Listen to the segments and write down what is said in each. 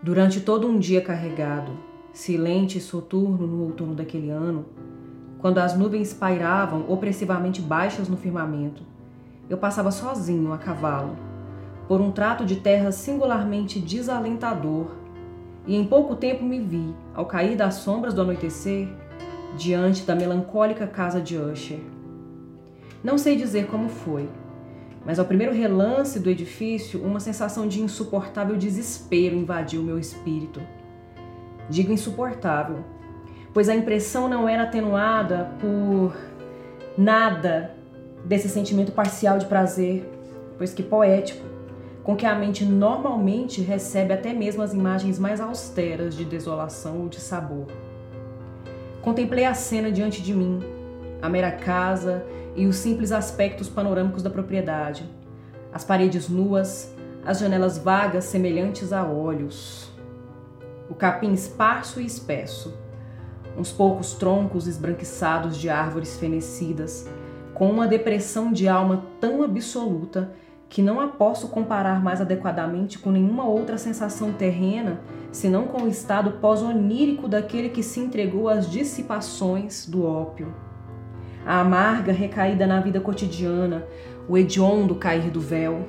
Durante todo um dia carregado, silente e soturno no outono daquele ano, quando as nuvens pairavam opressivamente baixas no firmamento, eu passava sozinho a cavalo, por um trato de terra singularmente desalentador, e em pouco tempo me vi, ao cair das sombras do anoitecer, diante da melancólica casa de Usher. Não sei dizer como foi, mas ao primeiro relance do edifício, uma sensação de insuportável desespero invadiu meu espírito. Digo insuportável, pois a impressão não era atenuada por nada desse sentimento parcial de prazer, pois que poético, com que a mente normalmente recebe até mesmo as imagens mais austeras de desolação ou de sabor. Contemplei a cena diante de mim, a mera casa e os simples aspectos panorâmicos da propriedade, as paredes nuas, as janelas vagas semelhantes a olhos, o capim esparso e espesso, uns poucos troncos esbranquiçados de árvores fenecidas, com uma depressão de alma tão absoluta que não a posso comparar mais adequadamente com nenhuma outra sensação terrena, senão com o estado pós-onírico daquele que se entregou às dissipações do ópio. A amarga recaída na vida cotidiana, o hediondo cair do véu.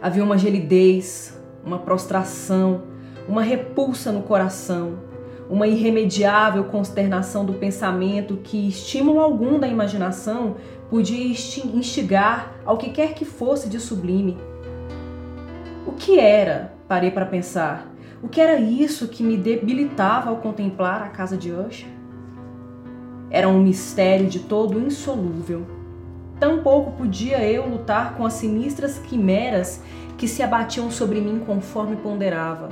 Havia uma gelidez, uma prostração, uma repulsa no coração, uma irremediável consternação do pensamento que estímulo algum da imaginação podia instigar ao que quer que fosse de sublime. O que era, parei para pensar, o que era isso que me debilitava ao contemplar a casa de Usher? Era um mistério de todo insolúvel. Tampouco podia eu lutar com as sinistras quimeras que se abatiam sobre mim conforme ponderava.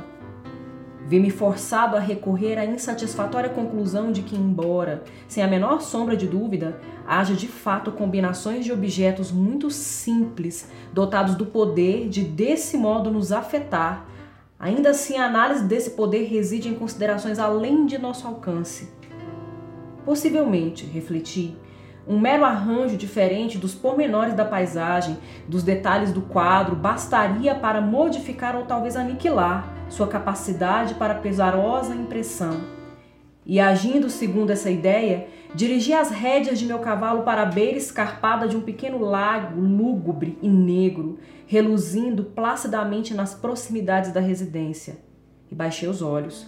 Vi-me forçado a recorrer à insatisfatória conclusão de que, embora, sem a menor sombra de dúvida, haja de fato combinações de objetos muito simples, dotados do poder de, desse modo, nos afetar, ainda assim a análise desse poder reside em considerações além de nosso alcance. Possivelmente, refleti, um mero arranjo diferente dos pormenores da paisagem, dos detalhes do quadro, bastaria para modificar ou talvez aniquilar sua capacidade para pesarosa impressão. E agindo segundo essa ideia, dirigi as rédeas de meu cavalo para a beira escarpada de um pequeno lago lúgubre e negro, reluzindo placidamente nas proximidades da residência. E baixei os olhos,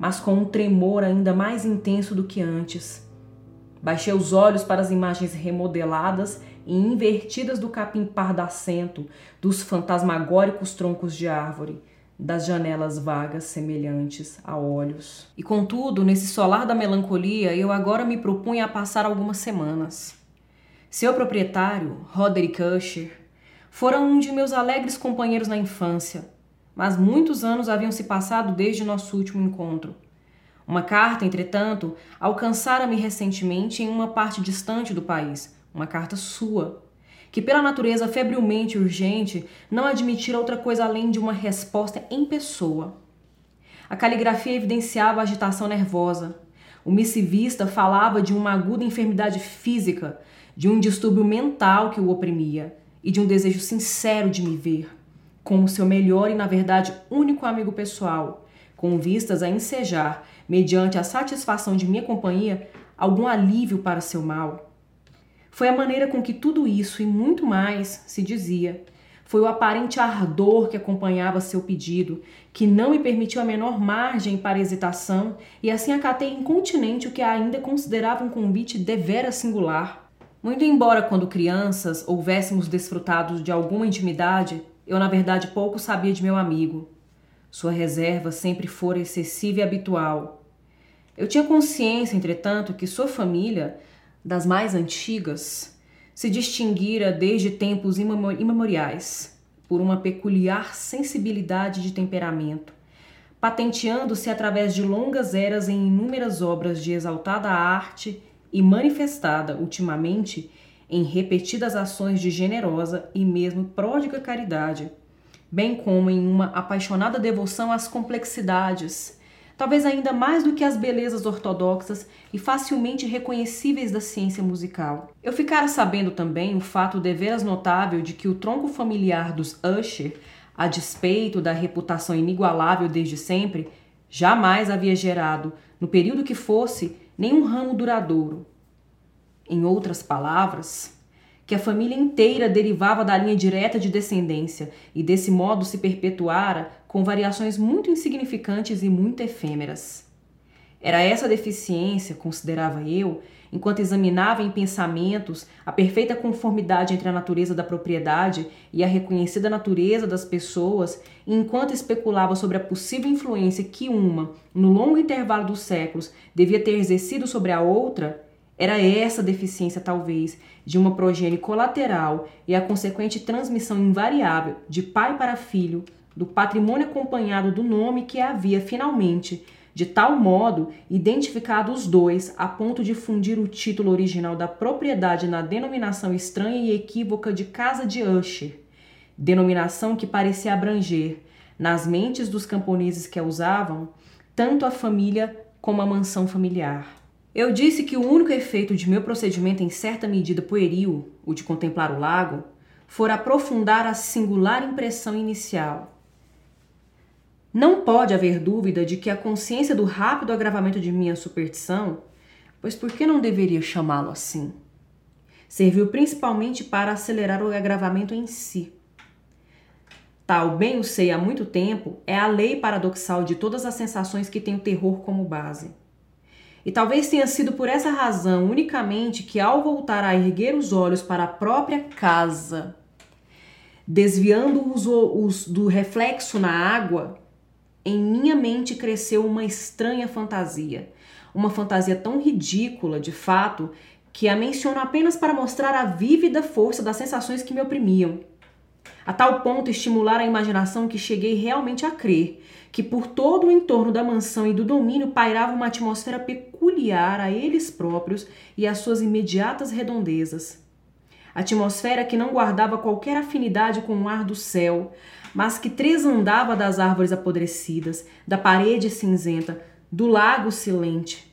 mas com um tremor ainda mais intenso do que antes. Baixei os olhos para as imagens remodeladas e invertidas do capim pardacento, dos fantasmagóricos troncos de árvore, das janelas vagas semelhantes a olhos. E contudo, nesse solar da melancolia, eu agora me propunha a passar algumas semanas. Seu proprietário, Roderick Usher, fora um de meus alegres companheiros na infância, mas muitos anos haviam se passado desde nosso último encontro. Uma carta, entretanto, alcançara-me recentemente em uma parte distante do país, uma carta sua, que pela natureza febrilmente urgente não admitira outra coisa além de uma resposta em pessoa. A caligrafia evidenciava a agitação nervosa. O missivista falava de uma aguda enfermidade física, de um distúrbio mental que o oprimia e de um desejo sincero de me ver, como seu melhor e, na verdade, único amigo pessoal, com vistas a ensejar, mediante a satisfação de minha companhia, algum alívio para seu mal. Foi a maneira com que tudo isso e muito mais se dizia. Foi o aparente ardor que acompanhava seu pedido, que não me permitiu a menor margem para hesitação e assim acatei incontinente o que ainda considerava um convite deveras singular. Muito embora quando crianças houvéssemos desfrutado de alguma intimidade, eu na verdade pouco sabia de meu amigo. Sua reserva sempre fora excessiva e habitual. Eu tinha consciência, entretanto, que sua família, das mais antigas, se distinguira desde tempos imemoriais por uma peculiar sensibilidade de temperamento, patenteando-se através de longas eras em inúmeras obras de exaltada arte e manifestada, ultimamente, em repetidas ações de generosa e mesmo pródiga caridade, bem como em uma apaixonada devoção às complexidades, talvez ainda mais do que as belezas ortodoxas e facilmente reconhecíveis da ciência musical. Eu ficara sabendo também o fato deveras notável de que o tronco familiar dos Usher a despeito da reputação inigualável desde sempre, jamais havia gerado, no período que fosse, nenhum ramo duradouro. Em outras palavras, que a família inteira derivava da linha direta de descendência e desse modo se perpetuara com variações muito insignificantes e muito efêmeras. Era essa deficiência, considerava eu, enquanto examinava em pensamentos a perfeita conformidade entre a natureza da propriedade e a reconhecida natureza das pessoas, e enquanto especulava sobre a possível influência que uma, no longo intervalo dos séculos, devia ter exercido sobre a outra, era essa deficiência, talvez, de uma progênie colateral e a consequente transmissão invariável, de pai para filho, do patrimônio acompanhado do nome que havia, finalmente, de tal modo, identificado os dois a ponto de fundir o título original da propriedade na denominação estranha e equívoca de Casa de Usher, denominação que parecia abranger, nas mentes dos camponeses que a usavam, tanto a família como a mansão familiar. Eu disse que o único efeito de meu procedimento em certa medida pueril, o de contemplar o lago, fora aprofundar a singular impressão inicial. Não pode haver dúvida de que a consciência do rápido agravamento de minha superstição, pois por que não deveria chamá-lo assim? Serviu principalmente para acelerar o agravamento em si. Tal, bem o sei há muito tempo, é a lei paradoxal de todas as sensações que tem o terror como base. E talvez tenha sido por essa razão unicamente que, ao voltar a erguer os olhos para a própria casa, desviando-os do reflexo na água, em minha mente cresceu uma estranha fantasia. Uma fantasia tão ridícula, de fato, que a menciono apenas para mostrar a vívida força das sensações que me oprimiam. A tal ponto estimular a imaginação que cheguei realmente a crer que por todo o entorno da mansão e do domínio pairava uma atmosfera peculiar a eles próprios e às suas imediatas redondezas. Atmosfera que não guardava qualquer afinidade com o ar do céu, mas que tresandava das árvores apodrecidas, da parede cinzenta, do lago silente.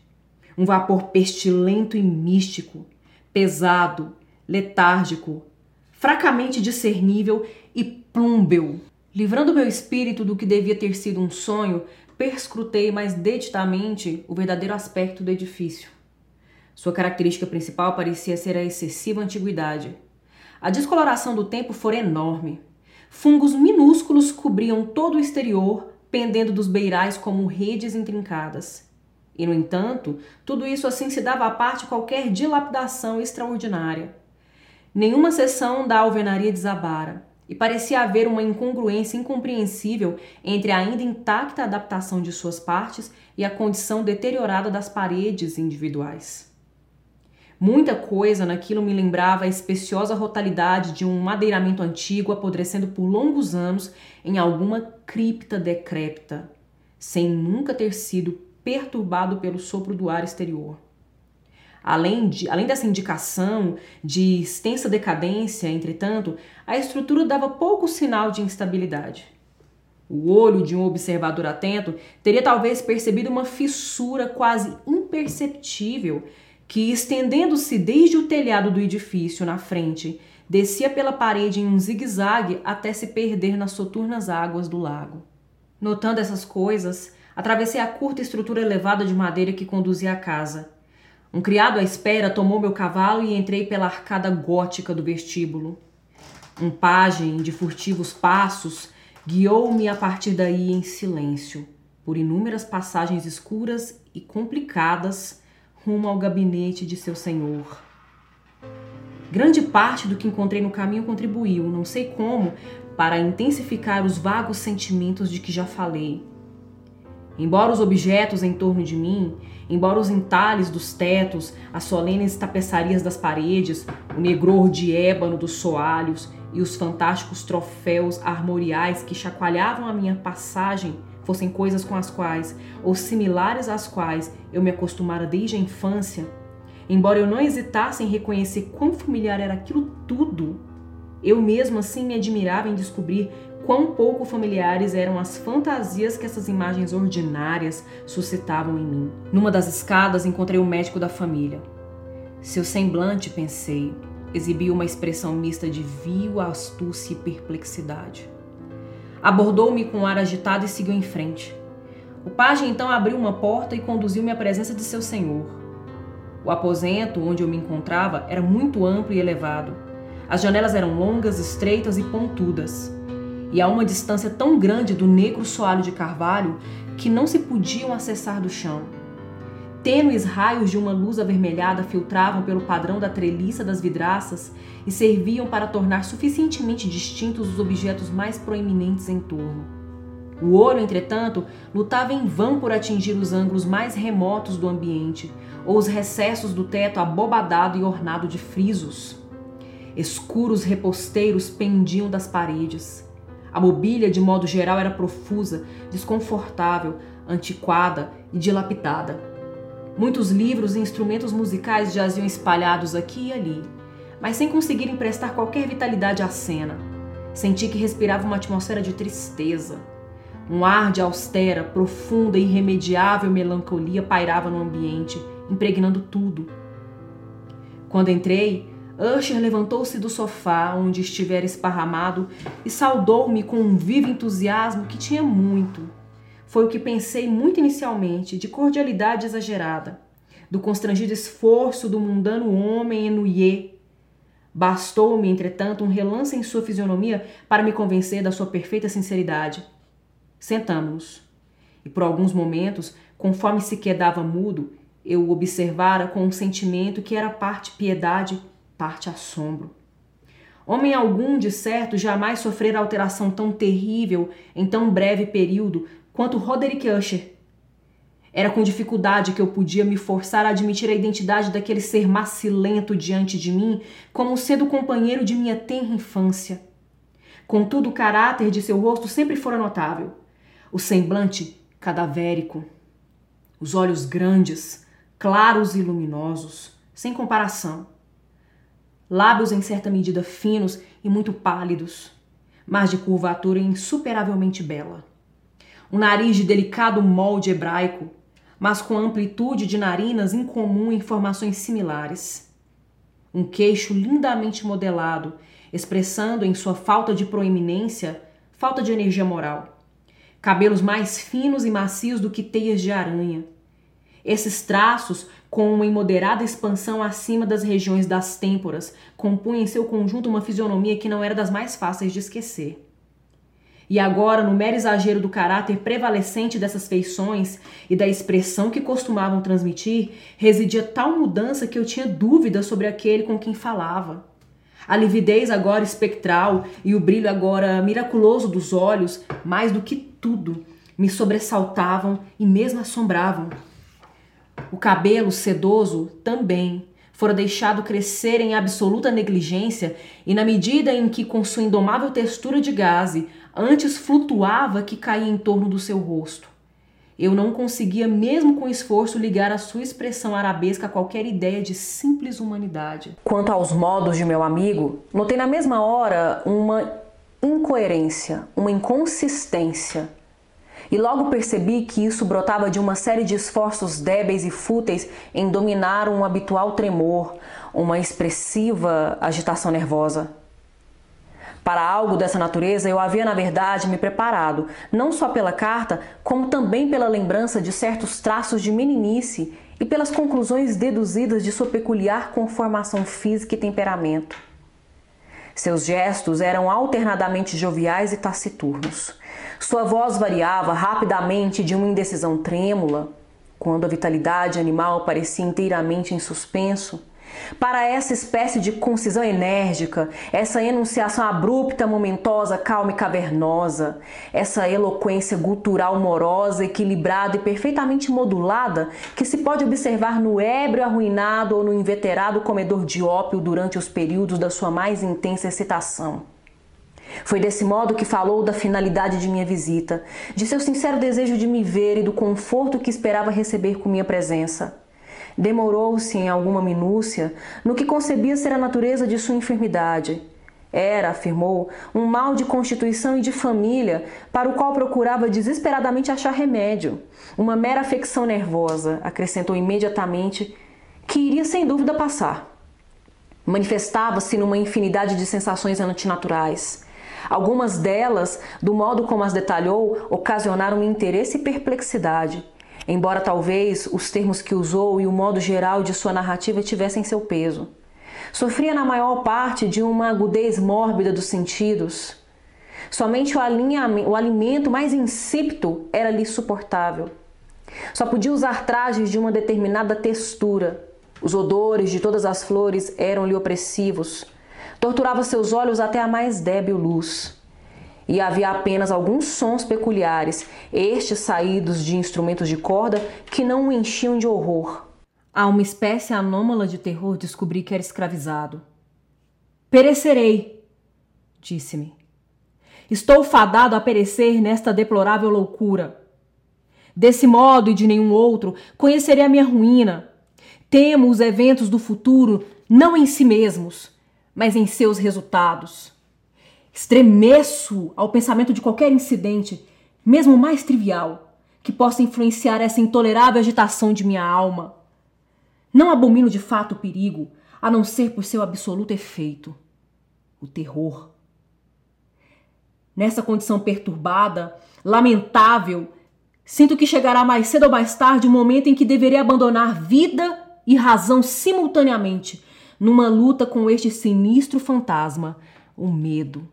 Um vapor pestilento e místico, pesado, letárgico, fracamente discernível e plúmbeo. Livrando meu espírito do que devia ter sido um sonho, perscrutei mais detidamente o verdadeiro aspecto do edifício. Sua característica principal parecia ser a excessiva antiguidade. A descoloração do tempo fora enorme. Fungos minúsculos cobriam todo o exterior, pendendo dos beirais como redes intrincadas. E, no entanto, tudo isso assim se dava à parte qualquer dilapidação extraordinária. Nenhuma seção da alvenaria desabara, e parecia haver uma incongruência incompreensível entre a ainda intacta adaptação de suas partes e a condição deteriorada das paredes individuais. Muita coisa naquilo me lembrava a especiosa rotalidade de um madeiramento antigo apodrecendo por longos anos em alguma cripta decrépita, sem nunca ter sido perturbado pelo sopro do ar exterior. Além dessa indicação de extensa decadência, entretanto, a estrutura dava pouco sinal de instabilidade. O olho de um observador atento teria talvez percebido uma fissura quase imperceptível que, estendendo-se desde o telhado do edifício na frente, descia pela parede em um zigue-zague até se perder nas soturnas águas do lago. Notando essas coisas, atravessei a curta estrutura elevada de madeira que conduzia à casa. Um criado à espera tomou meu cavalo e entrei pela arcada gótica do vestíbulo. Um pajem de furtivos passos guiou-me a partir daí em silêncio, por inúmeras passagens escuras e complicadas, rumo ao gabinete de seu senhor. Grande parte do que encontrei no caminho contribuiu, não sei como, para intensificar os vagos sentimentos de que já falei. Embora os objetos em torno de mim, embora os entalhes dos tetos, as solenes tapeçarias das paredes, o negror de ébano dos soalhos e os fantásticos troféus armoriais que chacoalhavam a minha passagem, fossem coisas com as quais, ou similares às quais, eu me acostumara desde a infância, embora eu não hesitasse em reconhecer quão familiar era aquilo tudo, eu mesmo assim me admirava em descobrir quão pouco familiares eram as fantasias que essas imagens ordinárias suscitavam em mim. Numa das escadas encontrei o médico da família. Seu semblante, pensei, exibia uma expressão mista de vil astúcia e perplexidade. Abordou-me com um ar agitado e seguiu em frente. O pajem então abriu uma porta e conduziu-me à presença de seu senhor. O aposento onde eu me encontrava era muito amplo e elevado. As janelas eram longas, estreitas e pontudas, e a uma distância tão grande do negro soalho de carvalho que não se podiam acessar do chão. Tênues raios de uma luz avermelhada filtravam pelo padrão da treliça das vidraças e serviam para tornar suficientemente distintos os objetos mais proeminentes em torno. O olho, entretanto, lutava em vão por atingir os ângulos mais remotos do ambiente ou os recessos do teto abobadado e ornado de frisos. Escuros reposteiros pendiam das paredes. A mobília, de modo geral, era profusa, desconfortável, antiquada e dilapidada. Muitos livros e instrumentos musicais jaziam espalhados aqui e ali, mas sem conseguir emprestar qualquer vitalidade à cena. Senti que respirava uma atmosfera de tristeza. Um ar de austera, profunda e irremediável melancolia pairava no ambiente, impregnando tudo. Quando entrei, Usher levantou-se do sofá onde estivera esparramado e saudou-me com um vivo entusiasmo que tinha muito. Foi o que pensei muito inicialmente, de cordialidade exagerada, do constrangido esforço do mundano homem ennuié. Bastou-me, entretanto, um relance em sua fisionomia para me convencer da sua perfeita sinceridade. Sentamo-nos, e por alguns momentos, conforme se quedava mudo, eu o observara com um sentimento que era parte piedade, parte assombro. Homem algum, de certo, jamais sofrera alteração tão terrível em tão breve período quanto Roderick Usher. Era com dificuldade que eu podia me forçar a admitir a identidade daquele ser macilento diante de mim como sendo o companheiro de minha tenra infância. Contudo, o caráter de seu rosto sempre fora notável. O semblante cadavérico. Os olhos grandes, claros e luminosos, sem comparação. Lábios em certa medida finos e muito pálidos, mas de curvatura insuperavelmente bela. Um nariz de delicado molde hebraico, mas com amplitude de narinas incomum em formações similares. Um queixo lindamente modelado, expressando em sua falta de proeminência, falta de energia moral. Cabelos mais finos e macios do que teias de aranha. Esses traços, com uma imoderada expansão acima das regiões das têmporas, compunham em seu conjunto uma fisionomia que não era das mais fáceis de esquecer. E agora, no mero exagero do caráter prevalecente dessas feições e da expressão que costumavam transmitir, residia tal mudança que eu tinha dúvidas sobre aquele com quem falava. A lividez agora espectral e o brilho agora miraculoso dos olhos, mais do que tudo, me sobressaltavam e mesmo assombravam. O cabelo sedoso também fora deixado crescer em absoluta negligência e na medida em que, com sua indomável textura de gaze, antes flutuava que caía em torno do seu rosto. Eu não conseguia, mesmo com esforço, ligar a sua expressão arabesca a qualquer ideia de simples humanidade. Quanto aos modos de meu amigo, notei na mesma hora uma incoerência, uma inconsistência. E logo percebi que isso brotava de uma série de esforços débeis e fúteis em dominar um habitual tremor, uma expressiva agitação nervosa. Para algo dessa natureza, eu havia, na verdade, me preparado, não só pela carta, como também pela lembrança de certos traços de meninice e pelas conclusões deduzidas de sua peculiar conformação física e temperamento. Seus gestos eram alternadamente joviais e taciturnos. Sua voz variava rapidamente de uma indecisão trêmula, quando a vitalidade animal parecia inteiramente em suspenso, para essa espécie de concisão enérgica, essa enunciação abrupta, momentosa, calma e cavernosa, essa eloquência gutural morosa, equilibrada e perfeitamente modulada que se pode observar no ébrio arruinado ou no inveterado comedor de ópio durante os períodos da sua mais intensa excitação. Foi desse modo que falou da finalidade de minha visita, de seu sincero desejo de me ver e do conforto que esperava receber com minha presença. Demorou-se em alguma minúcia no que concebia ser a natureza de sua enfermidade. Era, afirmou, um mal de constituição e de família para o qual procurava desesperadamente achar remédio. Uma mera afecção nervosa, acrescentou imediatamente, que iria sem dúvida passar. Manifestava-se numa infinidade de sensações antinaturais. Algumas delas, do modo como as detalhou, ocasionaram interesse e perplexidade, embora talvez os termos que usou e o modo geral de sua narrativa tivessem seu peso. Sofria na maior parte de uma agudez mórbida dos sentidos. Somente o alimento mais insípido era-lhe suportável. Só podia usar trajes de uma determinada textura. Os odores de todas as flores eram-lhe opressivos. Torturava seus olhos até a mais débil luz. E havia apenas alguns sons peculiares, estes saídos de instrumentos de corda, que não o enchiam de horror. A uma espécie anômala de terror descobri que era escravizado. Perecerei, disse-me. Estou fadado a perecer nesta deplorável loucura. Desse modo e de nenhum outro, conhecerei a minha ruína. Temo os eventos do futuro, não em si mesmos, mas em seus resultados. Estremeço ao pensamento de qualquer incidente, mesmo mais trivial, que possa influenciar essa intolerável agitação de minha alma. Não abomino de fato o perigo, a não ser por seu absoluto efeito, o terror. Nessa condição perturbada, lamentável, sinto que chegará mais cedo ou mais tarde o momento em que deverei abandonar vida e razão simultaneamente, numa luta com este sinistro fantasma, o medo.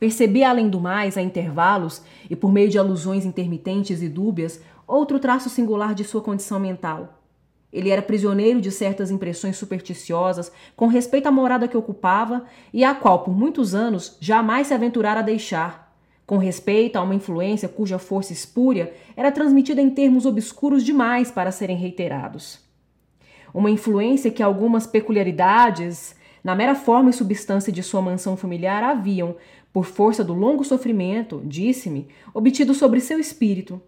Percebi, além do mais, a intervalos e por meio de alusões intermitentes e dúbias, outro traço singular de sua condição mental. Ele era prisioneiro de certas impressões supersticiosas com respeito à morada que ocupava e a qual, por muitos anos, jamais se aventurara a deixar, com respeito a uma influência cuja força espúria era transmitida em termos obscuros demais para serem reiterados. Uma influência que algumas peculiaridades, na mera forma e substância de sua mansão familiar, haviam, por força do longo sofrimento, disse-me, obtido sobre seu espírito.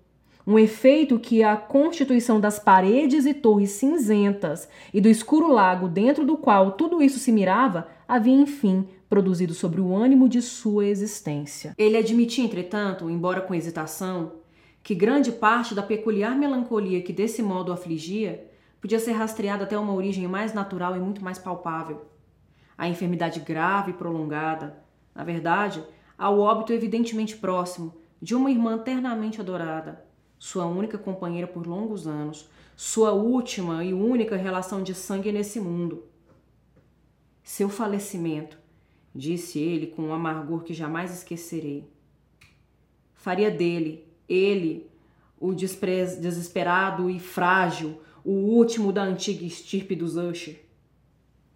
Um efeito que a constituição das paredes e torres cinzentas e do escuro lago dentro do qual tudo isso se mirava havia, enfim, produzido sobre o ânimo de sua existência. Ele admitia, entretanto, embora com hesitação, que grande parte da peculiar melancolia que desse modo o afligia podia ser rastreada até uma origem mais natural e muito mais palpável. A enfermidade grave e prolongada, na verdade, ao óbito evidentemente próximo de uma irmã ternamente adorada, sua única companheira por longos anos, sua última e única relação de sangue nesse mundo. Seu falecimento, disse ele com um amargor que jamais esquecerei, faria dele, ele, o desesperado e frágil, o último da antiga estirpe dos Usher.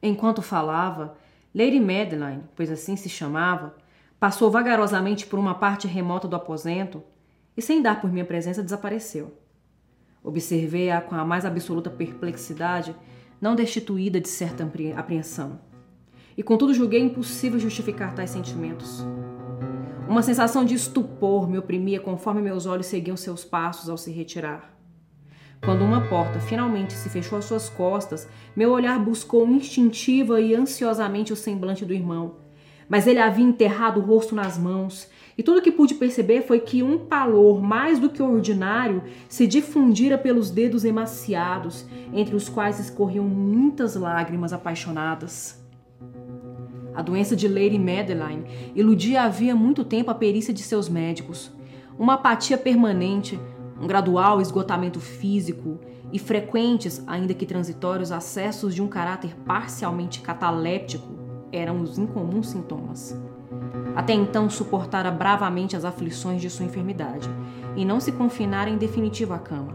Enquanto falava, Lady Madeline, pois assim se chamava, passou vagarosamente por uma parte remota do aposento e, sem dar por minha presença, desapareceu. Observei-a com a mais absoluta perplexidade, não destituída de certa apreensão. E contudo julguei impossível justificar tais sentimentos. Uma sensação de estupor me oprimia conforme meus olhos seguiam seus passos ao se retirar. Quando uma porta finalmente se fechou às suas costas, meu olhar buscou instintiva e ansiosamente o semblante do irmão, mas ele havia enterrado o rosto nas mãos, e tudo o que pude perceber foi que um palor mais do que ordinário se difundira pelos dedos emaciados, entre os quais escorriam muitas lágrimas apaixonadas. A doença de Lady Madeline iludia havia muito tempo a perícia de seus médicos. Uma apatia permanente, um gradual esgotamento físico e frequentes, ainda que transitórios, acessos de um caráter parcialmente cataléptico eram os incomuns sintomas. Até então suportara bravamente as aflições de sua enfermidade e não se confinara em definitivo à cama.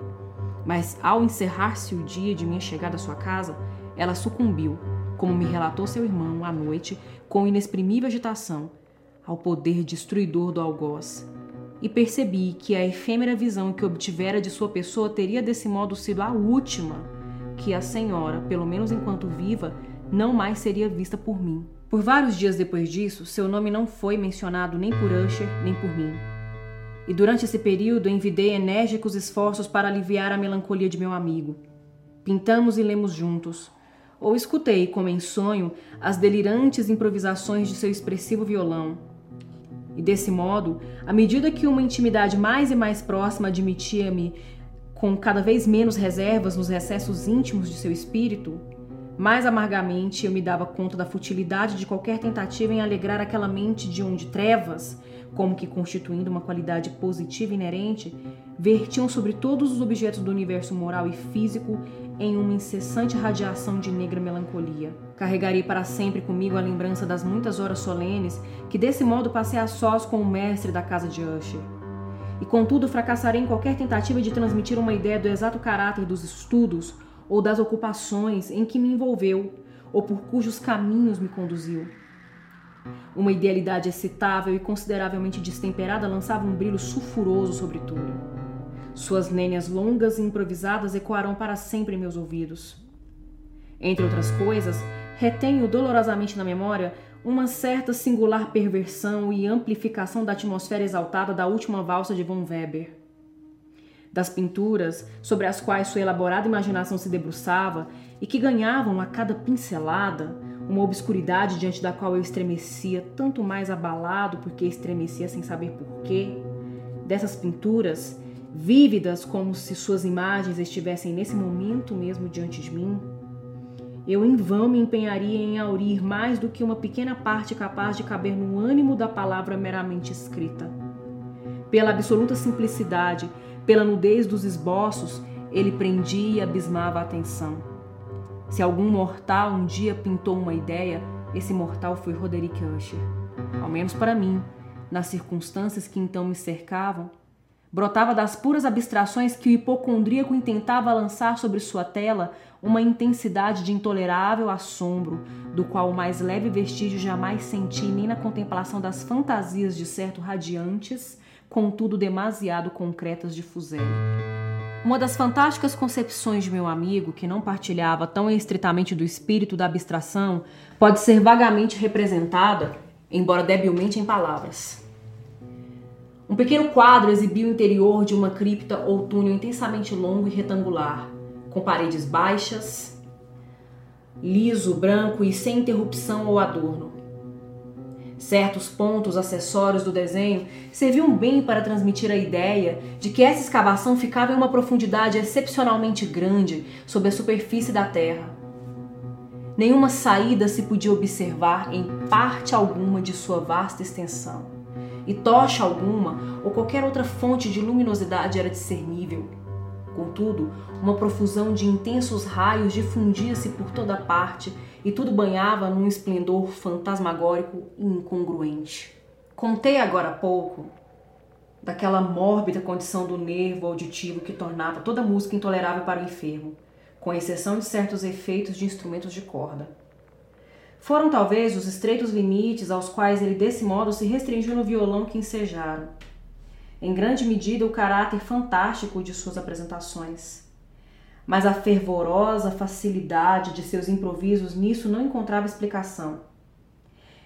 Mas ao encerrar-se o dia de minha chegada à sua casa, ela sucumbiu, como me relatou seu irmão à noite, com inexprimível agitação, ao poder destruidor do algoz, e percebi que a efêmera visão que obtivera de sua pessoa teria desse modo sido a última, que a senhora, pelo menos enquanto viva, não mais seria vista por mim. Por vários dias depois disso, seu nome não foi mencionado nem por Usher, nem por mim. E durante esse período envidei enérgicos esforços para aliviar a melancolia de meu amigo. Pintamos e lemos juntos, ou escutei, como em sonho, as delirantes improvisações de seu expressivo violão. E desse modo, à medida que uma intimidade mais e mais próxima admitia-me, com cada vez menos reservas nos recessos íntimos de seu espírito, Mais amargamente eu me dava conta da futilidade de qualquer tentativa em alegrar aquela mente de onde trevas, como que constituindo uma qualidade positiva inerente, vertiam sobre todos os objetos do universo moral e físico em uma incessante radiação de negra melancolia. Carregarei para sempre comigo a lembrança das muitas horas solenes que desse modo passei a sós com o mestre da casa de Usher. E contudo fracassarei em qualquer tentativa de transmitir uma ideia do exato caráter dos estudos ou das ocupações em que me envolveu ou por cujos caminhos me conduziu. Uma idealidade excitável e consideravelmente destemperada lançava um brilho sulfuroso sobre tudo. Suas nênias longas e improvisadas ecoarão para sempre em meus ouvidos. Entre outras coisas, retenho dolorosamente na memória uma certa singular perversão e amplificação da atmosfera exaltada da última valsa de Von Weber. Das pinturas sobre as quais sua elaborada imaginação se debruçava e que ganhavam a cada pincelada uma obscuridade diante da qual eu estremecia, tanto mais abalado porque estremecia sem saber porquê. Dessas pinturas, vívidas como se suas imagens estivessem nesse momento mesmo diante de mim, eu em vão me empenharia em aurir mais do que uma pequena parte capaz de caber no ânimo da palavra meramente escrita. Pela absoluta simplicidade, pela nudez dos esboços, ele prendia e abismava a atenção. Se algum mortal um dia pintou uma ideia, esse mortal foi Roderick Usher. Ao menos para mim, nas circunstâncias que então me cercavam, brotava das puras abstrações que o hipocondríaco intentava lançar sobre sua tela uma intensidade de intolerável assombro, do qual o mais leve vestígio jamais senti nem na contemplação das fantasias de certo radiantes, contudo demasiado concretas de fuselho. Uma das fantásticas concepções de meu amigo, que não partilhava tão estritamente do espírito da abstração, pode ser vagamente representada, embora debilmente em palavras. Um pequeno quadro exibia o interior de uma cripta ou túnel intensamente longo e retangular, com paredes baixas, liso, branco e sem interrupção ou adorno. Certos pontos acessórios do desenho serviam bem para transmitir a ideia de que essa escavação ficava em uma profundidade excepcionalmente grande sob a superfície da terra. Nenhuma saída se podia observar em parte alguma de sua vasta extensão, e tocha alguma ou qualquer outra fonte de luminosidade era discernível. Contudo, uma profusão de intensos raios difundia-se por toda parte e tudo banhava num esplendor fantasmagórico e incongruente. Contei agora há pouco daquela mórbida condição do nervo auditivo que tornava toda música intolerável para o enfermo, com exceção de certos efeitos de instrumentos de corda. Foram talvez os estreitos limites aos quais ele desse modo se restringiu no violão que ensejaram, em grande medida o caráter fantástico de suas apresentações. Mas a fervorosa facilidade de seus improvisos nisso não encontrava explicação.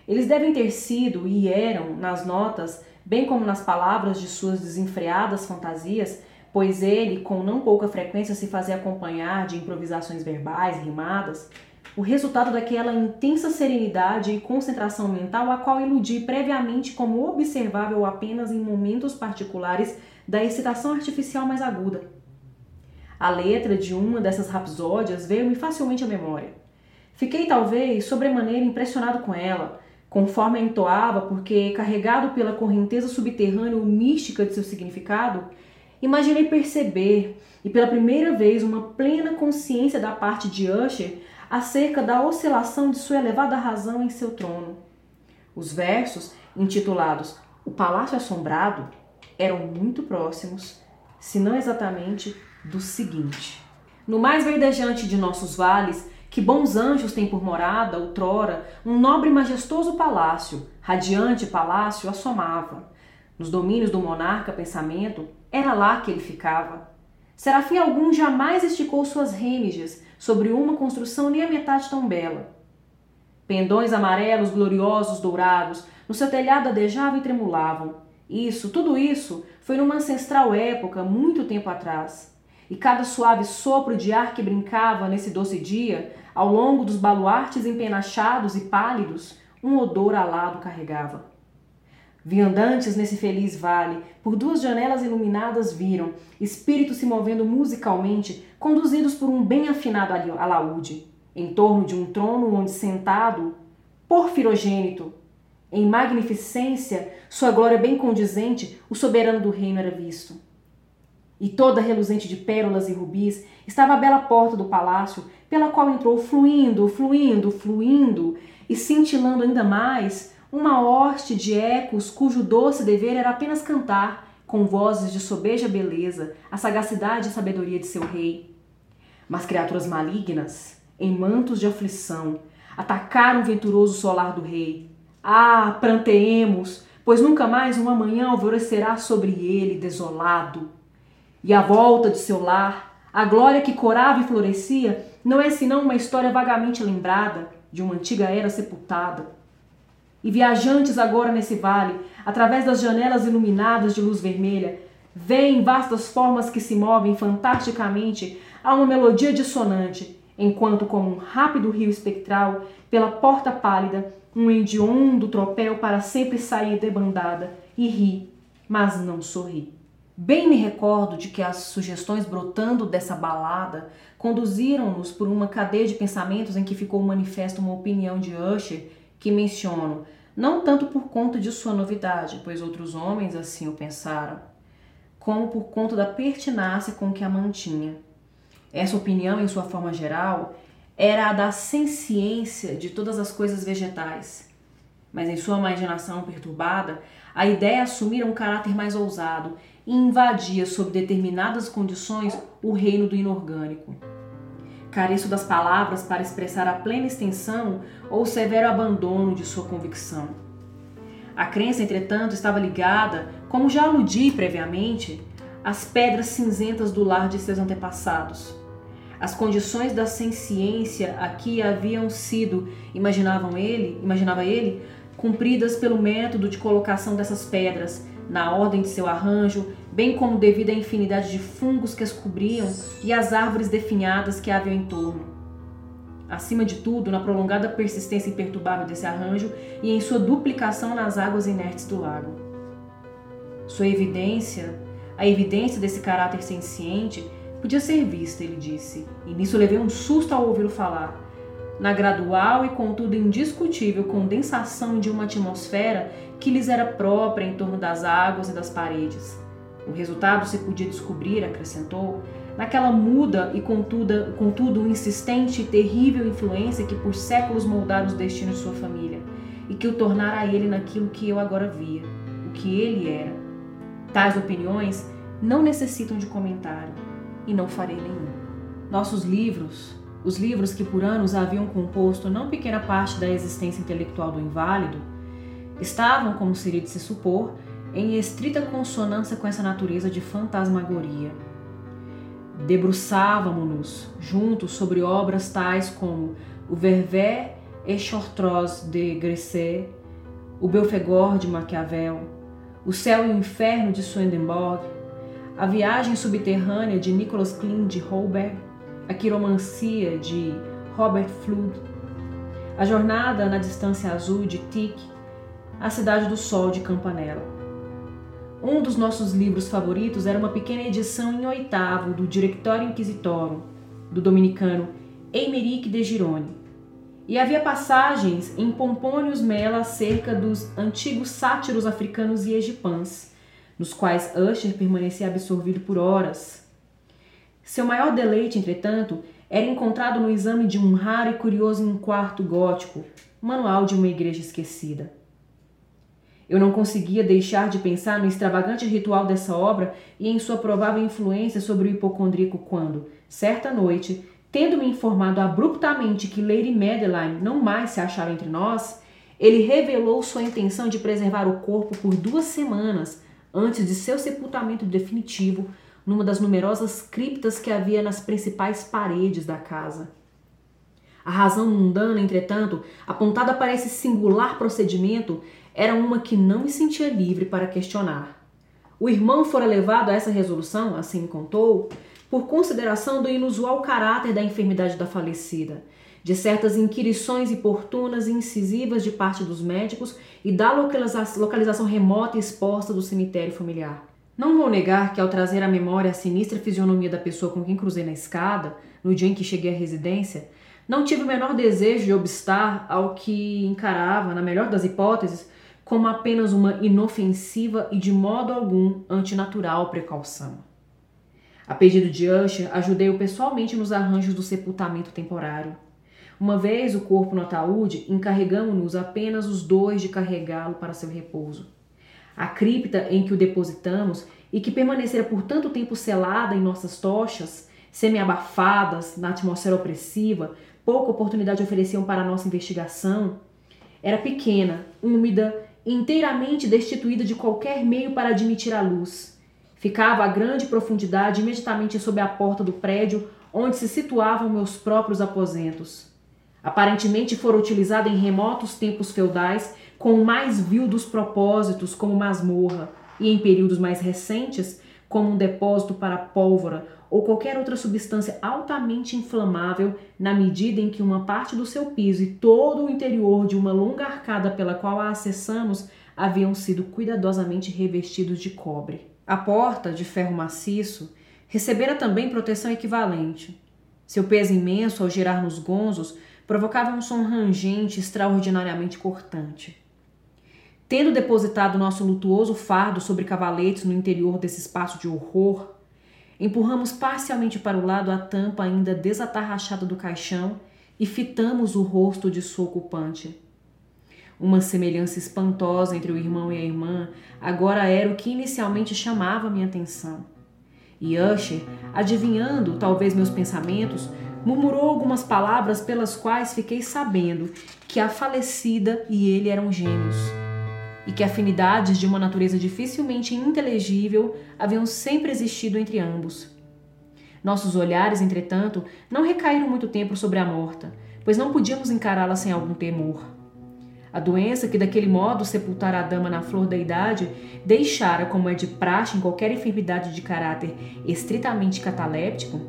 Eles devem ter sido e eram, nas notas, bem como nas palavras de suas desenfreadas fantasias, pois ele, com não pouca frequência, se fazia acompanhar de improvisações verbais e rimadas, o resultado daquela intensa serenidade e concentração mental a qual iludi previamente como observável apenas em momentos particulares da excitação artificial mais aguda. A letra de uma dessas rapsódias veio-me facilmente à memória. Fiquei, talvez, sobremaneira impressionado com ela, conforme a entoava, porque, carregado pela correnteza subterrânea ou mística de seu significado, imaginei perceber, e pela primeira vez, uma plena consciência da parte de Usher acerca da oscilação de sua elevada razão em seu trono. Os versos, intitulados O Palácio Assombrado, eram muito próximos, se não exatamente, do seguinte. No mais verdejante de nossos vales, que bons anjos têm por morada, outrora, um nobre e majestoso palácio, radiante palácio, assomava. Nos domínios do monarca pensamento, era lá que ele ficava. Serafim algum jamais esticou suas rêniges sobre uma construção nem a metade tão bela. Pendões amarelos, gloriosos, dourados, no seu telhado adejavam e tremulavam. Isso, tudo isso, foi numa ancestral época, muito tempo atrás. E cada suave sopro de ar que brincava nesse doce dia, ao longo dos baluartes empenachados e pálidos, um odor alado carregava. Viandantes nesse feliz vale, por duas janelas iluminadas viram, espíritos se movendo musicalmente, conduzidos por um bem afinado alaúde. em torno de um trono onde sentado, porfirogênito, em magnificência, sua glória bem condizente, o soberano do reino era visto. E toda reluzente de pérolas e rubis estava a bela porta do palácio, pela qual entrou fluindo, fluindo, fluindo, e cintilando ainda mais uma horte de ecos cujo doce dever era apenas cantar, com vozes de sobeja beleza, a sagacidade e sabedoria de seu rei. Mas criaturas malignas, em mantos de aflição, atacaram o venturoso solar do rei. Ah, pranteemos, pois nunca mais um amanhã alvorecerá sobre ele, desolado. E à volta de seu lar, a glória que corava e florescia não é senão uma história vagamente lembrada de uma antiga era sepultada. E viajantes agora nesse vale, através das janelas iluminadas de luz vermelha, veem vastas formas que se movem fantasticamente a uma melodia dissonante, enquanto, como um rápido rio espectral, pela porta pálida, um hediondo tropel para sempre sair debandada e ri, mas não sorri. Bem me recordo de que as sugestões brotando dessa balada conduziram-nos por uma cadeia de pensamentos em que ficou manifesta uma opinião de Usher que menciono, não tanto por conta de sua novidade, pois outros homens assim o pensaram, como por conta da pertinácia com que a mantinha. Essa opinião, em sua forma geral, era a da senciência de todas as coisas vegetais. Mas em sua imaginação perturbada, a ideia assumira um caráter mais ousado e invadia, sob determinadas condições, o reino do inorgânico. Careço das palavras para expressar a plena extensão ou o severo abandono de sua convicção. A crença, entretanto, estava ligada, como já aludi previamente, às pedras cinzentas do lar de seus antepassados. As condições da senciência aqui haviam sido, imaginava ele, cumpridas pelo método de colocação dessas pedras, na ordem de seu arranjo, bem como devido à infinidade de fungos que as cobriam e às árvores definhadas que haviam em torno. Acima de tudo, na prolongada persistência imperturbável desse arranjo e em sua duplicação nas águas inertes do lago. A evidência desse caráter senciente, podia ser vista, ele disse, e nisso levei um susto ao ouvi-lo falar, na gradual e contudo indiscutível condensação de uma atmosfera que lhes era própria em torno das águas e das paredes. O resultado se podia descobrir, acrescentou, naquela muda e contudo insistente e terrível influência que por séculos moldara os destinos de sua família e que o tornara a ele naquilo que eu agora via, o que ele era. Tais opiniões não necessitam de comentário e não farei nenhum. Nossos livros... Os livros que por anos haviam composto não pequena parte da existência intelectual do inválido estavam, como seria de se supor, em estrita consonância com essa natureza de fantasmagoria. Debruçávamo-nos juntos sobre obras tais como o Vervé et Chartreuse de Gresset, o Belphegor de Maquiavel, o Céu e o Inferno de Swedenborg, a Viagem Subterrânea de Nicholas Klein de Holberg, a Quiromancia de Robert Fludd, a Jornada na Distância Azul de Thicke, a Cidade do Sol de Campanella. Um dos nossos livros favoritos era uma pequena edição em 8º do Directorio Inquisitorum, do dominicano Eimerick de Girone, e havia passagens em Pomponius Mela acerca dos antigos sátiros africanos e egipãs, nos quais Usher permanecia absorvido por horas. Seu maior deleite, entretanto, era encontrado no exame de um raro e curioso enquadro gótico, manual de uma igreja esquecida. Eu não conseguia deixar de pensar no extravagante ritual dessa obra e em sua provável influência sobre o hipocondríaco quando, certa noite, tendo-me informado abruptamente que Lady Madeline não mais se achava entre nós, ele revelou sua intenção de preservar o corpo por 2 semanas antes de seu sepultamento definitivo, numa das numerosas criptas que havia nas principais paredes da casa. A razão mundana, entretanto, apontada para esse singular procedimento, era uma que não me sentia livre para questionar. O irmão fora levado a essa resolução, assim me contou, por consideração do inusual caráter da enfermidade da falecida, de certas inquirições importunas e incisivas de parte dos médicos e da localização remota e exposta do cemitério familiar. Não vou negar que, ao trazer à memória a sinistra fisionomia da pessoa com quem cruzei na escada, no dia em que cheguei à residência, Não tive o menor desejo de obstar ao que encarava, na melhor das hipóteses, como apenas uma inofensiva e de modo algum antinatural precaução. A pedido de Usher, ajudei-o pessoalmente nos arranjos do sepultamento temporário. Uma vez o corpo no ataúde, encarregamos-nos apenas os dois de carregá-lo para seu repouso. A cripta em que o depositamos e que permanecera por tanto tempo selada em nossas tochas, semi-abafadas na atmosfera opressiva, pouca oportunidade ofereciam para a nossa investigação, era pequena, úmida, inteiramente destituída de qualquer meio para admitir a luz. Ficava a grande profundidade imediatamente sob a porta do prédio onde se situavam meus próprios aposentos. Aparentemente fora utilizada em remotos tempos feudais com o mais vil dos propósitos como masmorra e em períodos mais recentes como um depósito para pólvora ou qualquer outra substância altamente inflamável, na medida em que uma parte do seu piso e todo o interior de uma longa arcada pela qual a acessamos haviam sido cuidadosamente revestidos de cobre. A porta, de ferro maciço, recebera também proteção equivalente. Seu peso imenso, ao girar nos gonzos, provocava um som rangente extraordinariamente cortante. Tendo depositado nosso lutuoso fardo sobre cavaletes no interior desse espaço de horror, empurramos parcialmente para o lado a tampa ainda desatarrachada do caixão e fitamos o rosto de sua ocupante. Uma semelhança espantosa entre o irmão e a irmã agora era o que inicialmente chamava minha atenção. E Usher, adivinhando talvez meus pensamentos, murmurou algumas palavras pelas quais fiquei sabendo que a falecida e ele eram gêmeos, e que afinidades de uma natureza dificilmente inteligível haviam sempre existido entre ambos. Nossos olhares, entretanto, não recaíram muito tempo sobre a morta, pois não podíamos encará-la sem algum temor. A doença que daquele modo sepultara a dama na flor da idade deixara, como é de praxe em qualquer enfermidade de caráter estritamente cataléptico,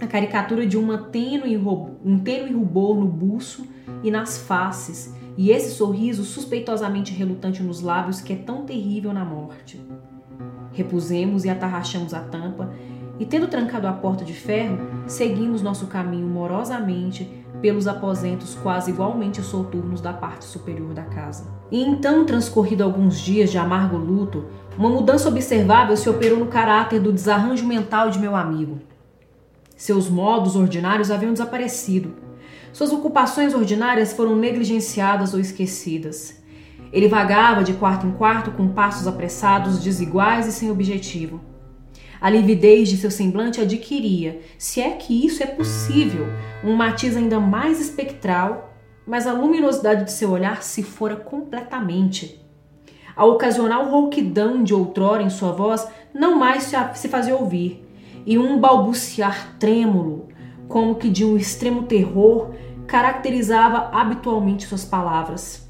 a caricatura de um tênue rubor no buço e nas faces, e esse sorriso suspeitosamente relutante nos lábios que é tão terrível na morte. Repusemos e atarrachamos a tampa e, tendo trancado a porta de ferro, seguimos nosso caminho morosamente pelos aposentos quase igualmente soturnos da parte superior da casa. E então, transcorrido alguns dias de amargo luto, uma mudança observável se operou no caráter do desarranjo mental de meu amigo. Seus modos ordinários haviam desaparecido. Suas ocupações ordinárias foram negligenciadas ou esquecidas. Ele vagava de quarto em quarto com passos apressados, desiguais e sem objetivo. A lividez de seu semblante adquiria, se é que isso é possível, um matiz ainda mais espectral, mas a luminosidade de seu olhar se fora completamente. A ocasional rouquidão de outrora em sua voz não mais se fazia ouvir, e um balbuciar trêmulo, como que de um extremo terror, caracterizava habitualmente suas palavras.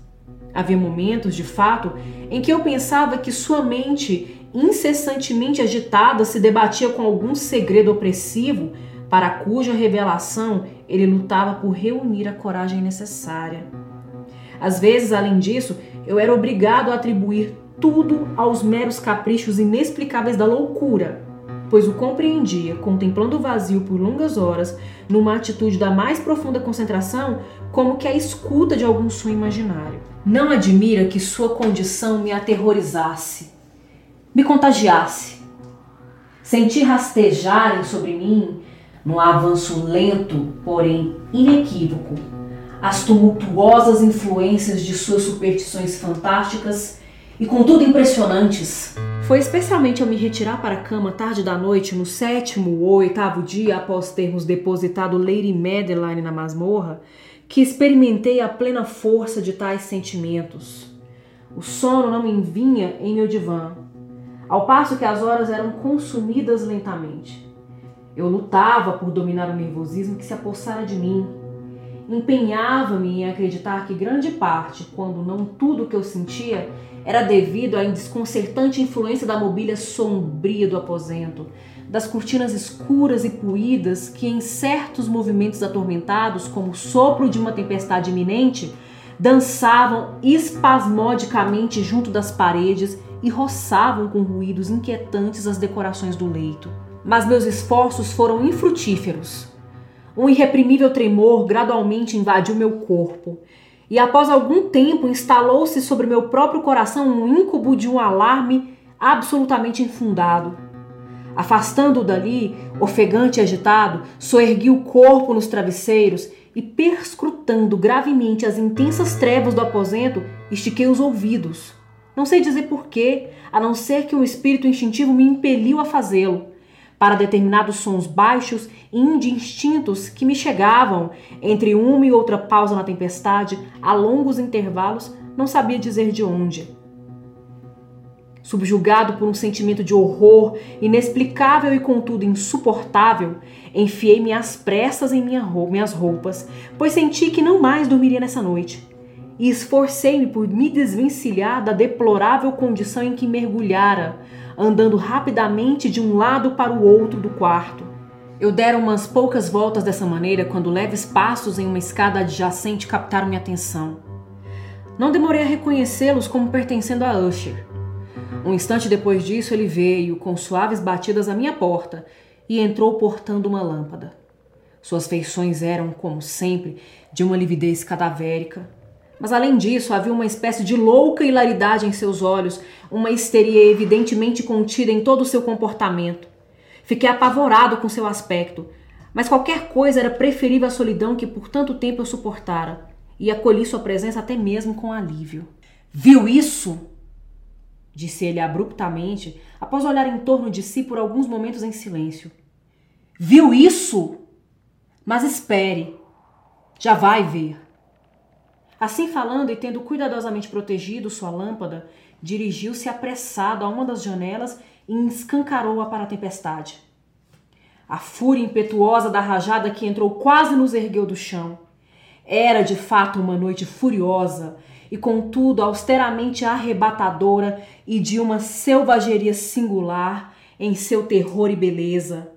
Havia momentos, de fato, em que eu pensava que sua mente, incessantemente agitada, se debatia com algum segredo opressivo, para cuja revelação ele lutava por reunir a coragem necessária. Às vezes, além disso, eu era obrigado a atribuir tudo aos meros caprichos inexplicáveis da loucura, pois o compreendia, contemplando o vazio por longas horas, numa atitude da mais profunda concentração, como que a escuta de algum sonho imaginário. Não admira que sua condição me aterrorizasse, me contagiasse. Senti rastejarem sobre mim, num avanço lento, porém inequívoco, as tumultuosas influências de suas superstições fantásticas e, contudo, impressionantes. Foi especialmente ao me retirar para a cama tarde da noite, no 7º ou 8º dia após termos depositado Lady Madeline na masmorra, que experimentei a plena força de tais sentimentos. O sono não me vinha em meu divã, ao passo que as horas eram consumidas lentamente. Eu lutava por dominar o nervosismo que se apossara de mim. Empenhava-me em acreditar que grande parte, quando não tudo o que eu sentia, era devido à desconcertante influência da mobília sombria do aposento, das cortinas escuras e puídas que, em certos movimentos atormentados, como o sopro de uma tempestade iminente, dançavam espasmodicamente junto das paredes e roçavam com ruídos inquietantes as decorações do leito. Mas meus esforços foram infrutíferos. Um irreprimível tremor gradualmente invadiu meu corpo, e após algum tempo instalou-se sobre meu próprio coração um íncubo de um alarme absolutamente infundado. Afastando-o dali, ofegante e agitado, soergui o corpo nos travesseiros e, perscrutando gravemente as intensas trevas do aposento, estiquei os ouvidos. Não sei dizer porquê, a não ser que um espírito instintivo me impeliu a fazê-lo, para determinados sons baixos e de instintos que me chegavam, entre uma e outra pausa na tempestade, a longos intervalos, não sabia dizer de onde. Subjugado por um sentimento de horror, inexplicável e contudo insuportável, enfiei-me às pressas em minhas roupas, pois senti que não mais dormiria nessa noite. E esforcei-me por me desvencilhar da deplorável condição em que mergulhara, andando rapidamente de um lado para o outro do quarto. Eu dera umas poucas voltas dessa maneira quando leves passos em uma escada adjacente captaram minha atenção. Não demorei a reconhecê-los como pertencendo a Usher. Um instante depois disso ele veio, com suaves batidas à minha porta, e entrou portando uma lâmpada. Suas feições eram, como sempre, de uma lividez cadavérica. Mas, além disso, havia uma espécie de louca hilaridade em seus olhos, uma histeria evidentemente contida em todo o seu comportamento. Fiquei apavorado com seu aspecto, mas qualquer coisa era preferível à solidão que por tanto tempo eu suportara, e acolhi sua presença até mesmo com alívio. Viu isso? Disse ele abruptamente, após olhar em torno de si por alguns momentos em silêncio. Viu isso? Mas espere, já vai ver. Assim falando e tendo cuidadosamente protegido sua lâmpada, dirigiu-se apressado a uma das janelas e escancarou-a para a tempestade. A fúria impetuosa da rajada que entrou quase nos ergueu do chão. Era de fato uma noite furiosa e, contudo, austeramente arrebatadora e de uma selvageria singular em seu terror e beleza.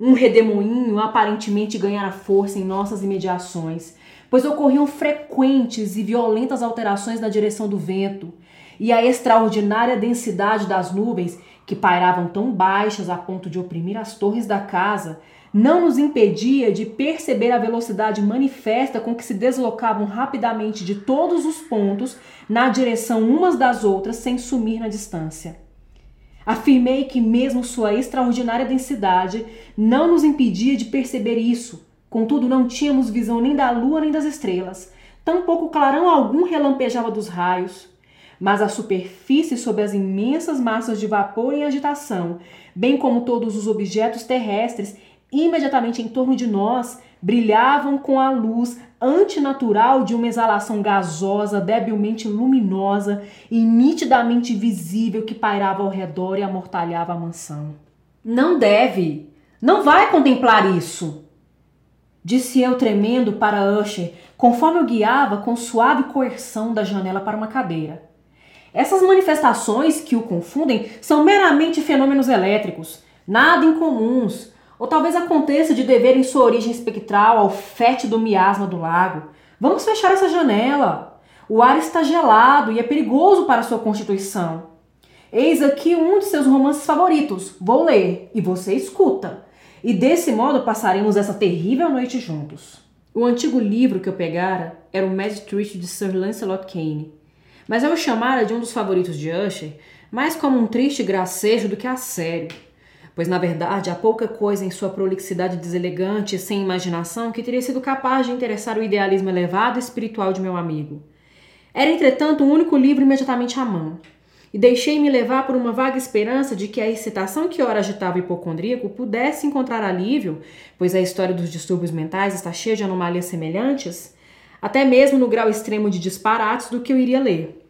Um redemoinho aparentemente ganhara força em nossas imediações, pois ocorriam frequentes e violentas alterações na direção do vento, e a extraordinária densidade das nuvens, que pairavam tão baixas a ponto de oprimir as torres da casa, não nos impedia de perceber a velocidade manifesta com que se deslocavam rapidamente de todos os pontos na direção umas das outras sem sumir na distância. Afirmei que mesmo sua extraordinária densidade não nos impedia de perceber isso. Contudo, não tínhamos visão nem da lua nem das estrelas. Tampouco clarão algum relampejava dos raios. Mas a superfície sob as imensas massas de vapor em agitação, bem como todos os objetos terrestres, imediatamente em torno de nós, brilhavam com a luz antinatural de uma exalação gasosa, debilmente luminosa e nitidamente visível que pairava ao redor e amortalhava a mansão. Não deve! Não vai contemplar isso! Disse eu tremendo para Usher, conforme eu guiava com suave coerção da janela para uma cadeira. Essas manifestações que o confundem são meramente fenômenos elétricos, nada incomuns, ou talvez aconteça de deverem sua origem espectral ao fétido miasma do lago. Vamos fechar essa janela. O ar está gelado e é perigoso para sua constituição. Eis aqui um de seus romances favoritos. Vou ler e você escuta. E desse modo passaremos essa terrível noite juntos. O antigo livro que eu pegara era o Magistrate de Sir Lancelot Kane, mas eu o chamara de um dos favoritos de Usher mais como um triste gracejo do que a sério, pois na verdade há pouca coisa em sua prolixidade deselegante e sem imaginação que teria sido capaz de interessar o idealismo elevado e espiritual de meu amigo. Era, entretanto, o único livro imediatamente à mão. E deixei-me levar por uma vaga esperança de que a excitação que ora agitava o hipocondríaco pudesse encontrar alívio, pois a história dos distúrbios mentais está cheia de anomalias semelhantes, até mesmo no grau extremo de disparates do que eu iria ler.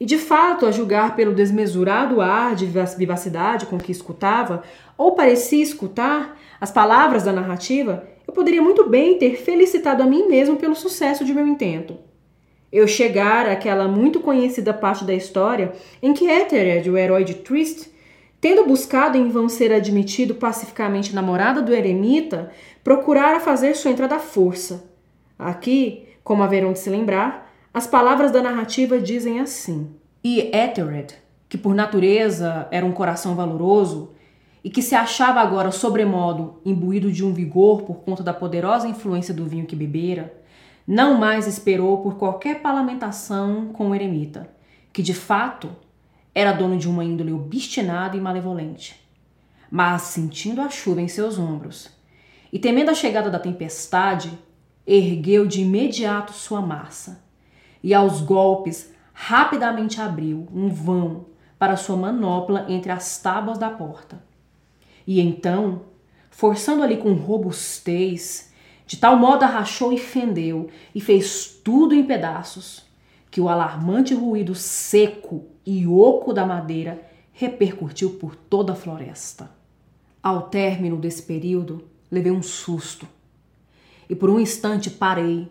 E, de fato, a julgar pelo desmesurado ar de vivacidade com que escutava, ou parecia escutar, as palavras da narrativa, eu poderia muito bem ter felicitado a mim mesmo pelo sucesso de meu intento. Eu chegara àquela muito conhecida parte da história em que Ethered, o herói de Trist, tendo buscado em vão ser admitido pacificamente namorada do eremita, procurara fazer sua entrada à força. Aqui, como haverão de se lembrar, as palavras da narrativa dizem assim. E Ethered, que por natureza era um coração valoroso, e que se achava agora sobremodo imbuído de um vigor por conta da poderosa influência do vinho que bebera, não mais esperou por qualquer parlamentação com o eremita, que de fato era dono de uma índole obstinada e malevolente. Mas, sentindo a chuva em seus ombros e temendo a chegada da tempestade, ergueu de imediato sua massa e aos golpes rapidamente abriu um vão para sua manopla entre as tábuas da porta. E então, forçando ali com robustez, de tal modo arrachou e fendeu e fez tudo em pedaços, que o alarmante ruído seco e oco da madeira repercutiu por toda a floresta. Ao término desse período, levei um susto e por um instante parei,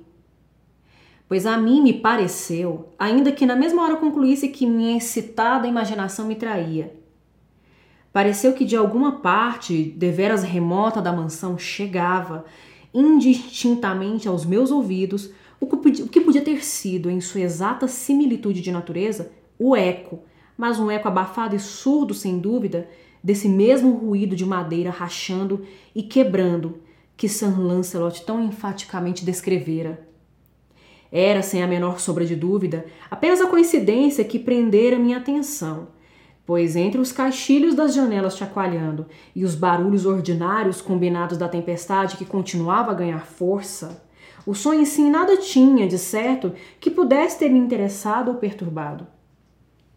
pois a mim me pareceu, ainda que na mesma hora concluísse que minha excitada imaginação me traía, pareceu que de alguma parte, deveras remota da mansão, chegava indistintamente aos meus ouvidos o que podia ter sido, em sua exata similitude de natureza, o eco, mas um eco abafado e surdo, sem dúvida, desse mesmo ruído de madeira rachando e quebrando que Sir Lancelot tão enfaticamente descrevera. Era, sem a menor sombra de dúvida, apenas a coincidência que prendera minha atenção, pois entre os caixilhos das janelas chacoalhando e os barulhos ordinários combinados da tempestade que continuava a ganhar força, o som em si nada tinha, de certo, que pudesse ter me interessado ou perturbado.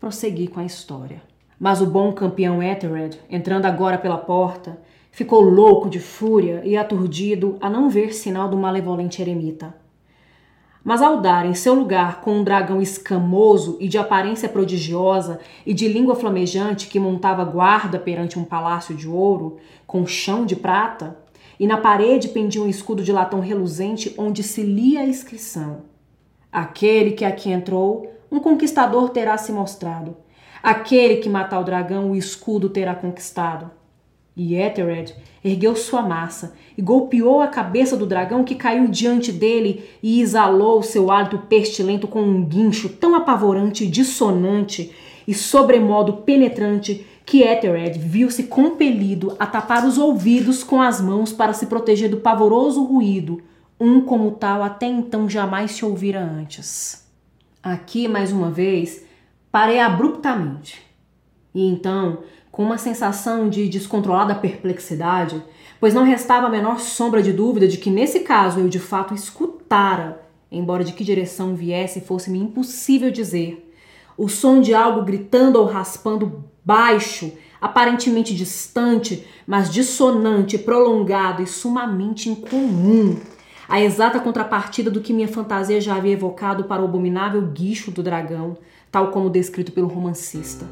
Prossegui com a história. Mas o bom campeão Ethelred, entrando agora pela porta, ficou louco de fúria e aturdido a não ver sinal do malevolente eremita. Mas ao dar em seu lugar com um dragão escamoso e de aparência prodigiosa e de língua flamejante que montava guarda perante um palácio de ouro, com chão de prata, e na parede pendia um escudo de latão reluzente onde se lia a inscrição: aquele que aqui entrou, um conquistador terá se mostrado. Aquele que matar o dragão, o escudo terá conquistado. E Ethelred ergueu sua massa e golpeou a cabeça do dragão, que caiu diante dele e exalou seu hálito pestilento com um guincho tão apavorante, dissonante e sobremodo penetrante que Ethelred viu-se compelido a tapar os ouvidos com as mãos para se proteger do pavoroso ruído, um como tal até então jamais se ouvira antes. Aqui, mais uma vez, parei abruptamente. E então, com uma sensação de descontrolada perplexidade, pois não restava a menor sombra de dúvida de que nesse caso eu de fato escutara, embora de que direção viesse fosse-me impossível dizer, o som de algo gritando ou raspando baixo, aparentemente distante, mas dissonante, prolongado e sumamente incomum, a exata contrapartida do que minha fantasia já havia evocado para o abominável guicho do dragão, tal como descrito pelo romancista.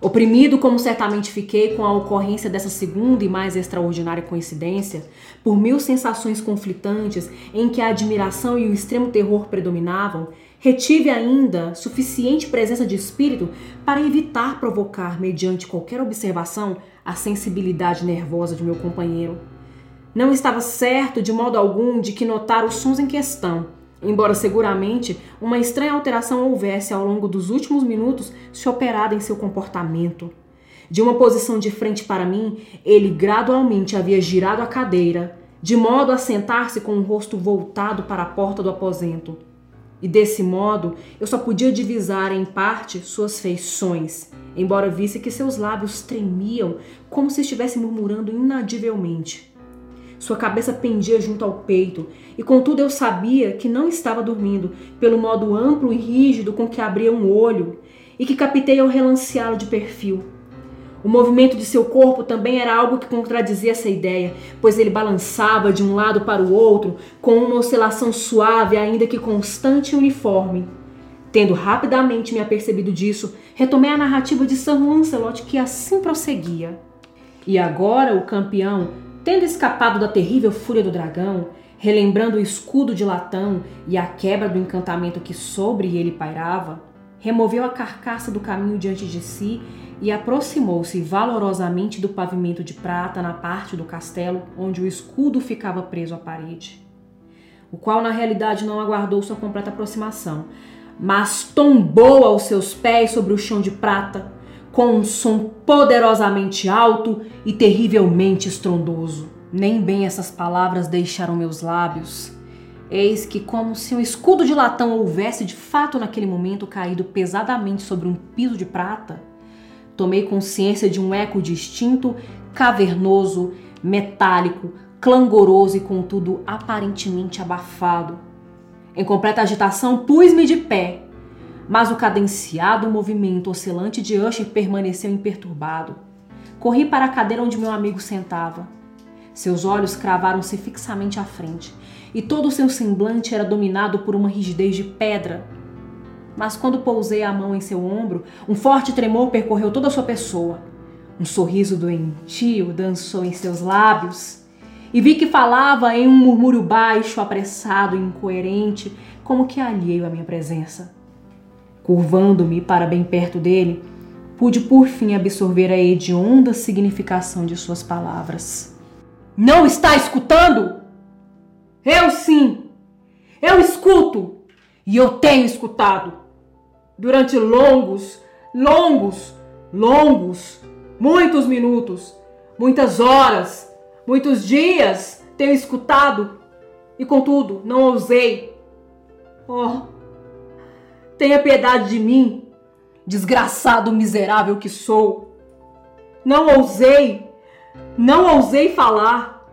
Oprimido como certamente fiquei com a ocorrência dessa segunda e mais extraordinária coincidência, por mil sensações conflitantes em que a admiração e o extremo terror predominavam, retive ainda suficiente presença de espírito para evitar provocar, mediante qualquer observação, a sensibilidade nervosa de meu companheiro. Não estava certo de modo algum de que notara os sons em questão, embora seguramente uma estranha alteração houvesse ao longo dos últimos minutos se operada em seu comportamento. De uma posição de frente para mim, ele gradualmente havia girado a cadeira, de modo a sentar-se com o rosto voltado para a porta do aposento. E desse modo, eu só podia divisar em parte suas feições, embora visse que seus lábios tremiam como se estivesse murmurando inadivelmente. Sua cabeça pendia junto ao peito, e contudo eu sabia que não estava dormindo, pelo modo amplo e rígido com que abria um olho, e que captei ao relanceá-lo de perfil. O movimento de seu corpo também era algo que contradizia essa ideia, pois ele balançava de um lado para o outro, com uma oscilação suave, ainda que constante e uniforme. Tendo rapidamente me apercebido disso, retomei a narrativa de Sir Lancelot, que assim prosseguia. E agora o campeão, tendo escapado da terrível fúria do dragão, relembrando o escudo de latão e a quebra do encantamento que sobre ele pairava, removeu a carcaça do caminho diante de si e aproximou-se valorosamente do pavimento de prata na parte do castelo onde o escudo ficava preso à parede, o qual na realidade não aguardou sua completa aproximação, mas tombou aos seus pés sobre o chão de prata, com um som poderosamente alto e terrivelmente estrondoso. Nem bem essas palavras deixaram meus lábios. Eis que, como se um escudo de latão houvesse de fato naquele momento caído pesadamente sobre um piso de prata, tomei consciência de um eco distinto, cavernoso, metálico, clangoroso e, contudo, aparentemente abafado. Em completa agitação, pus-me de pé, mas o cadenciado movimento oscilante de Usher permaneceu imperturbado. Corri para a cadeira onde meu amigo sentava. Seus olhos cravaram-se fixamente à frente, e todo o seu semblante era dominado por uma rigidez de pedra. Mas quando pousei a mão em seu ombro, um forte tremor percorreu toda a sua pessoa. Um sorriso doentio dançou em seus lábios, e vi que falava em um murmúrio baixo, apressado e incoerente, como que alheio à minha presença. Curvando-me para bem perto dele, pude por fim absorver a hedionda significação de suas palavras. Não está escutando? Eu sim! Eu escuto! E eu tenho escutado! Durante longos, muitos minutos, muitas horas, muitos dias tenho escutado e, contudo, não ousei. Oh, tenha piedade de mim, desgraçado miserável que sou. Não ousei falar.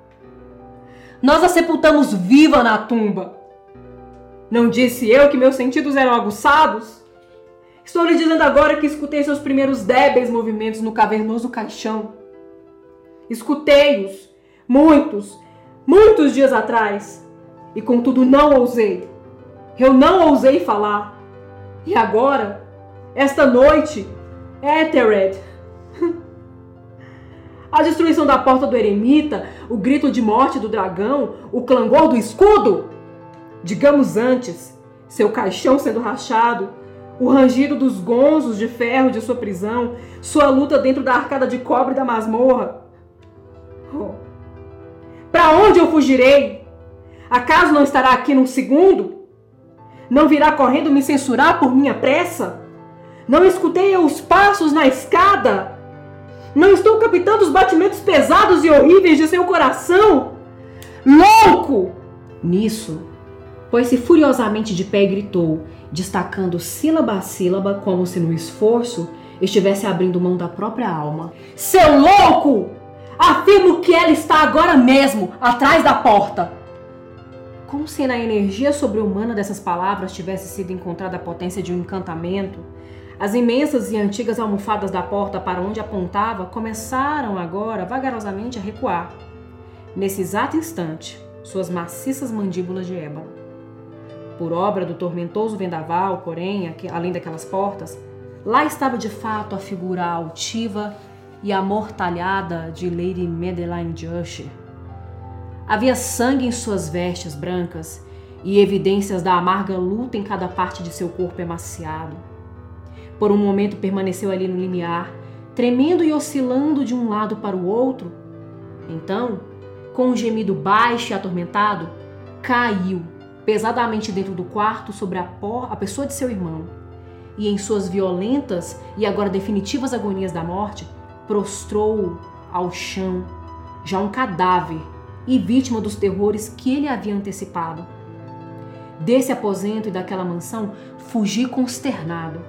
Nós a sepultamos viva na tumba. Não disse eu que meus sentidos eram aguçados? Estou lhe dizendo agora que escutei seus primeiros débeis movimentos no cavernoso caixão. Escutei-os muitos dias atrás, e contudo não ousei. Eu não ousei falar. E agora, esta noite, Ethered, a destruição da porta do eremita, o grito de morte do dragão, o clangor do escudo, digamos antes, seu caixão sendo rachado, o rangido dos gonzos de ferro de sua prisão, sua luta dentro da arcada de cobre da masmorra. Oh. Para onde eu fugirei? Acaso não estará aqui num segundo? Não virá correndo me censurar por minha pressa? Não escutei eu os passos na escada? Não estou captando os batimentos pesados e horríveis de seu coração? Louco! Nisso, pôs-se furiosamente de pé e gritou, destacando sílaba a sílaba, como se no esforço estivesse abrindo mão da própria alma. Seu louco! Afirmo que ela está agora mesmo, atrás da porta. Como se na energia sobre-humana dessas palavras tivesse sido encontrada a potência de um encantamento, as imensas e antigas almofadas da porta para onde apontava começaram agora vagarosamente a recuar. Nesse exato instante, suas maciças mandíbulas de ébano. Por obra do tormentoso vendaval, porém, além daquelas portas, lá estava de fato a figura altiva e amortalhada de Lady Madeline de Usher. Havia sangue em suas vestes brancas e evidências da amarga luta em cada parte de seu corpo emaciado. Por um momento permaneceu ali no limiar, tremendo e oscilando de um lado para o outro. Então, com um gemido baixo e atormentado, caiu pesadamente dentro do quarto sobre a pessoa de seu irmão. E em suas violentas e agora definitivas agonias da morte, prostrou-o ao chão, já um cadáver e vítima dos terrores que ele havia antecipado. Desse aposento e daquela mansão, fugi consternado.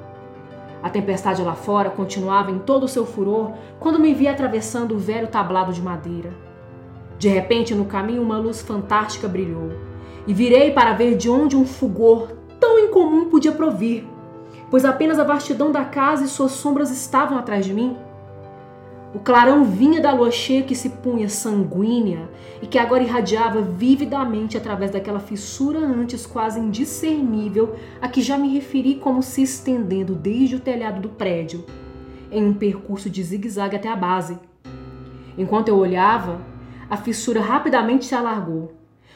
A tempestade lá fora continuava em todo o seu furor quando me vi atravessando o velho tablado de madeira. De repente, no caminho, uma luz fantástica brilhou, e virei para ver de onde um fulgor tão incomum podia provir, pois apenas a vastidão da casa e suas sombras estavam atrás de mim. O clarão vinha da lua cheia que se punha sanguínea e que agora irradiava vividamente através daquela fissura antes quase indiscernível a que já me referi como se estendendo desde o telhado do prédio, em um percurso de zigue-zague até a base. Enquanto eu olhava, a fissura rapidamente se alargou.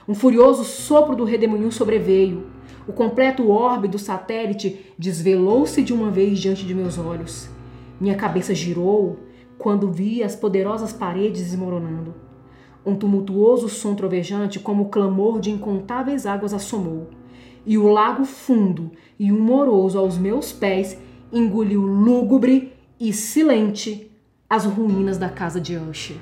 Um furioso sopro do redemoinho sobreveio. O completo orbe do satélite desvelou-se de uma vez diante de meus olhos. Minha cabeça girou quando vi as poderosas paredes desmoronando. Um tumultuoso som trovejante, como o clamor de incontáveis águas, assomou, e o lago fundo e humoroso aos meus pés engoliu lúgubre e silente as ruínas da casa de Usher.